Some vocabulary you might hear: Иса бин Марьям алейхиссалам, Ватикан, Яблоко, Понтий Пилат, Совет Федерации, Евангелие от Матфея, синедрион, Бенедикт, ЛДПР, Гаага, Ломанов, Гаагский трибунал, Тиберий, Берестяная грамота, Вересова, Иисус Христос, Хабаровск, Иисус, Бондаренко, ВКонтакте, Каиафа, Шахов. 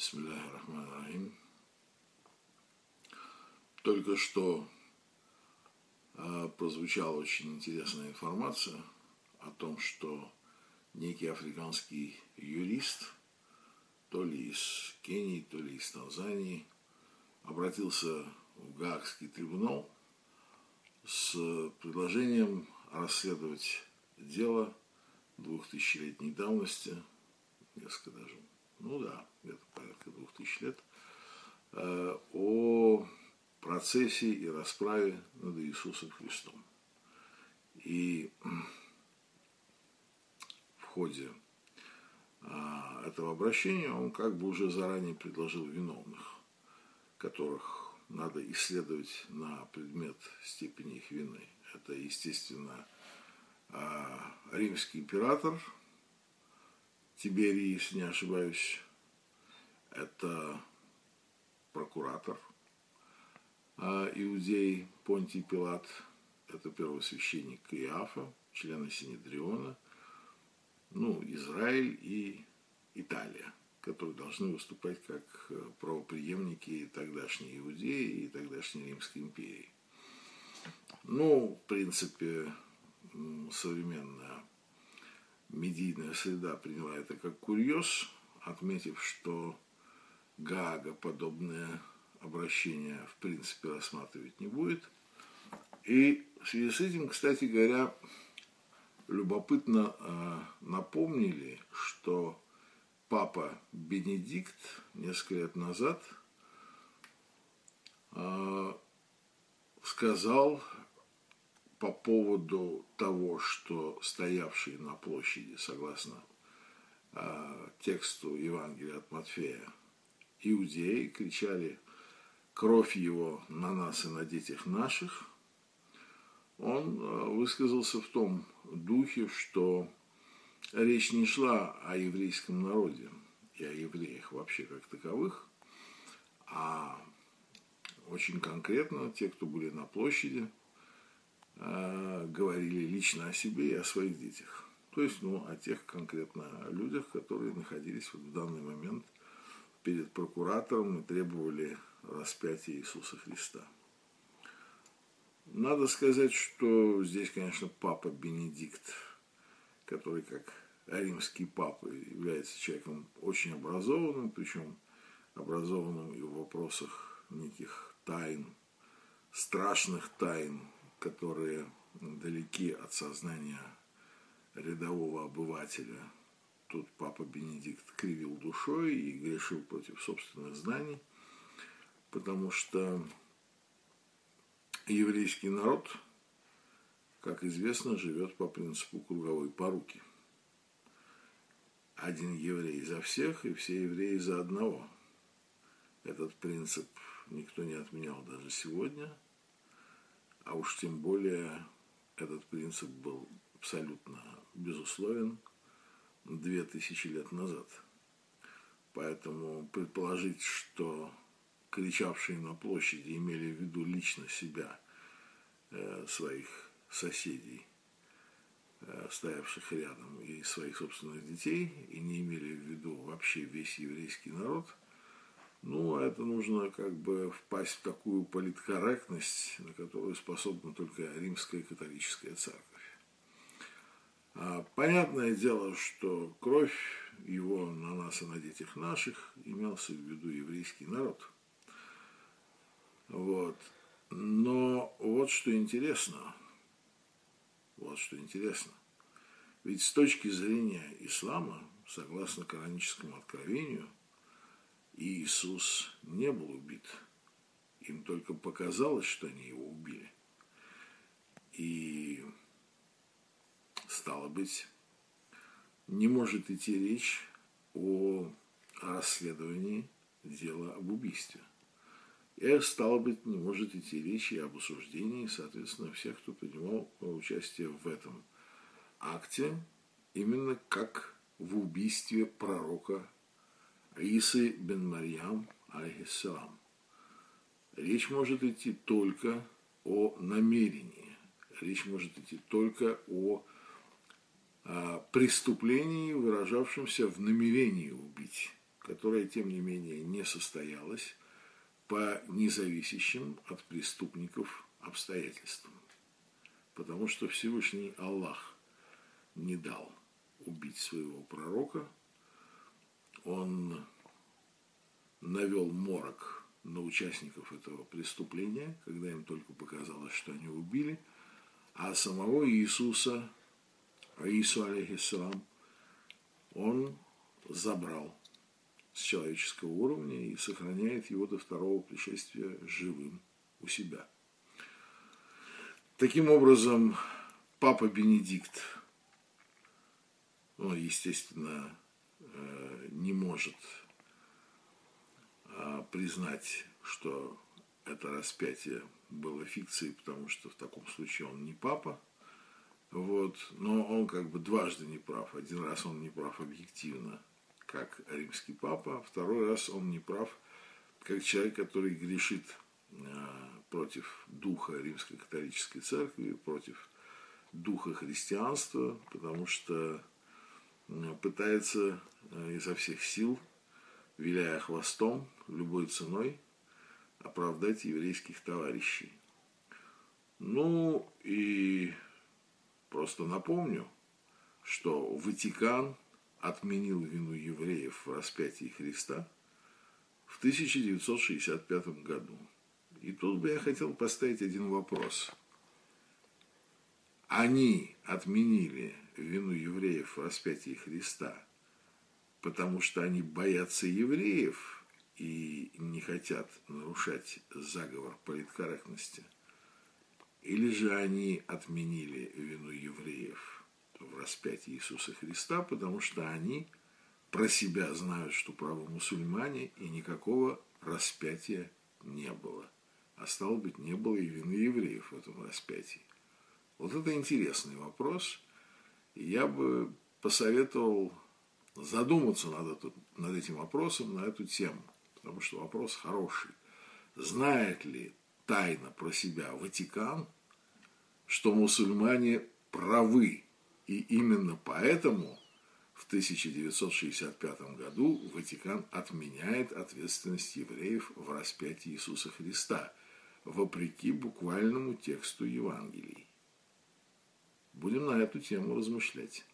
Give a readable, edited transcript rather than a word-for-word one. Бисмиллахи рахмани рахим. Только что прозвучала очень интересная информация о том, что некий африканский юрист, то ли из Кении, то ли из Танзании, обратился в Гаагский трибунал с предложением расследовать дело 2000-летней давности, несколько даже, ну да, где-то порядка 2000 лет, о процессе и расправе над Иисусом Христом. И в ходе этого обращения он как бы уже заранее предложил виновных, которых надо исследовать на предмет степени их вины. Это, естественно, римский император Тиберий, если не ошибаюсь, это прокуратор иудей Понтий Пилат, это первосвященник Каиафа, члены синедриона, ну, Израиль и Италия, которые должны выступать как правопреемники тогдашней Иудеи и тогдашней Римской империи. Ну, в принципе, современная медийная среда приняла это как курьез, отметив, что Гаага подобное обращение в принципе рассматривать не будет. И в связи с этим, кстати говоря, любопытно напомнили, что папа Бенедикт несколько лет назад сказал по поводу того, что стоявшие на площади, согласно тексту Евангелия от Матфея, иудеи кричали «Кровь его на нас и на детях наших», он высказался в том духе, что речь не шла о еврейском народе и о евреях вообще как таковых, а очень конкретно те, кто были на площади, говорили лично о себе и о своих детях. То есть, ну, о тех конкретно людях, которые находились вот в данный момент перед прокуратором и требовали распятия Иисуса Христа. Надо сказать, что здесь, конечно, папа Бенедикт, который как римский папа является человеком очень образованным, причем образованным и в вопросах неких тайн, страшных тайн, которые далеки от сознания рядового обывателя. Тут папа Бенедикт кривил душой и грешил против собственных знаний, потому что еврейский народ, как известно, живет по принципу круговой поруки. Один еврей за всех и все евреи за одного. Этот принцип никто не отменял даже сегодня, а уж тем более этот принцип был абсолютно безусловен 2000 лет назад. Поэтому предположить, что кричавшие на площади имели в виду лично себя, своих соседей, стоявших рядом, и своих собственных детей, и не имели в виду вообще весь еврейский народ, ну, это нужно как бы впасть в такую политкорректность, на которую способна только римская католическая церковь. Понятное дело, что кровь его на нас и на детях наших имелся в виду еврейский народ. Вот. Но вот что интересно. Вот что интересно. Ведь с точки зрения ислама, согласно кораническому откровению, Иисус не был убит. Им только показалось, что они его убили. И, стало быть, не может идти речь о расследовании дела об убийстве. И, стало быть, не может идти речь и об осуждении, соответственно, всех, кто принимал участие в этом акте, именно как в убийстве пророка Исы бин Марьям алейхиссалам. Речь может идти только о намерении, речь может идти только о преступлении, выражавшемся в намерении убить, которая, тем не менее, не состоялась по независящим от преступников обстоятельствам. Потому что Всевышний Аллах не дал убить своего пророка, он навел морок на участников этого преступления, когда им только показалось, что они убили, а самого Иисуса, Иису алейхиссалам, он забрал с человеческого уровня и сохраняет его до второго пришествия живым у себя. Таким образом, папа Бенедикт, он, естественно, не может признать, что это распятие было фикцией, потому что в таком случае он не папа. Вот. Но он как бы дважды не прав. Один раз он не прав объективно, как римский папа. Второй раз он не прав, как человек, который грешит против духа римско-католической церкви, против духа христианства, потому что пытается изо всех сил, виляя хвостом, любой ценой, оправдать еврейских товарищей. Ну и... Просто напомню, что Ватикан отменил вину евреев в распятии Христа в 1965 году. И тут бы я хотел поставить один вопрос. Они отменили вину евреев в распятии Христа, потому что они боятся евреев и не хотят нарушать заговор политкорректности. Или же они отменили вину евреев в распятии Иисуса Христа, потому что они про себя знают, что правы мусульмане, и никакого распятия не было. А стало быть, не было и вины евреев в этом распятии. Вот это интересный вопрос. Я бы посоветовал задуматься над этим вопросом, на эту тему. Потому что вопрос хороший. Знает ли тайно про себя Ватикан, что мусульмане правы. И именно поэтому в 1965 году Ватикан отменяет ответственность евреев в распятии Иисуса Христа, вопреки буквальному тексту Евангелий. Будем на эту тему размышлять.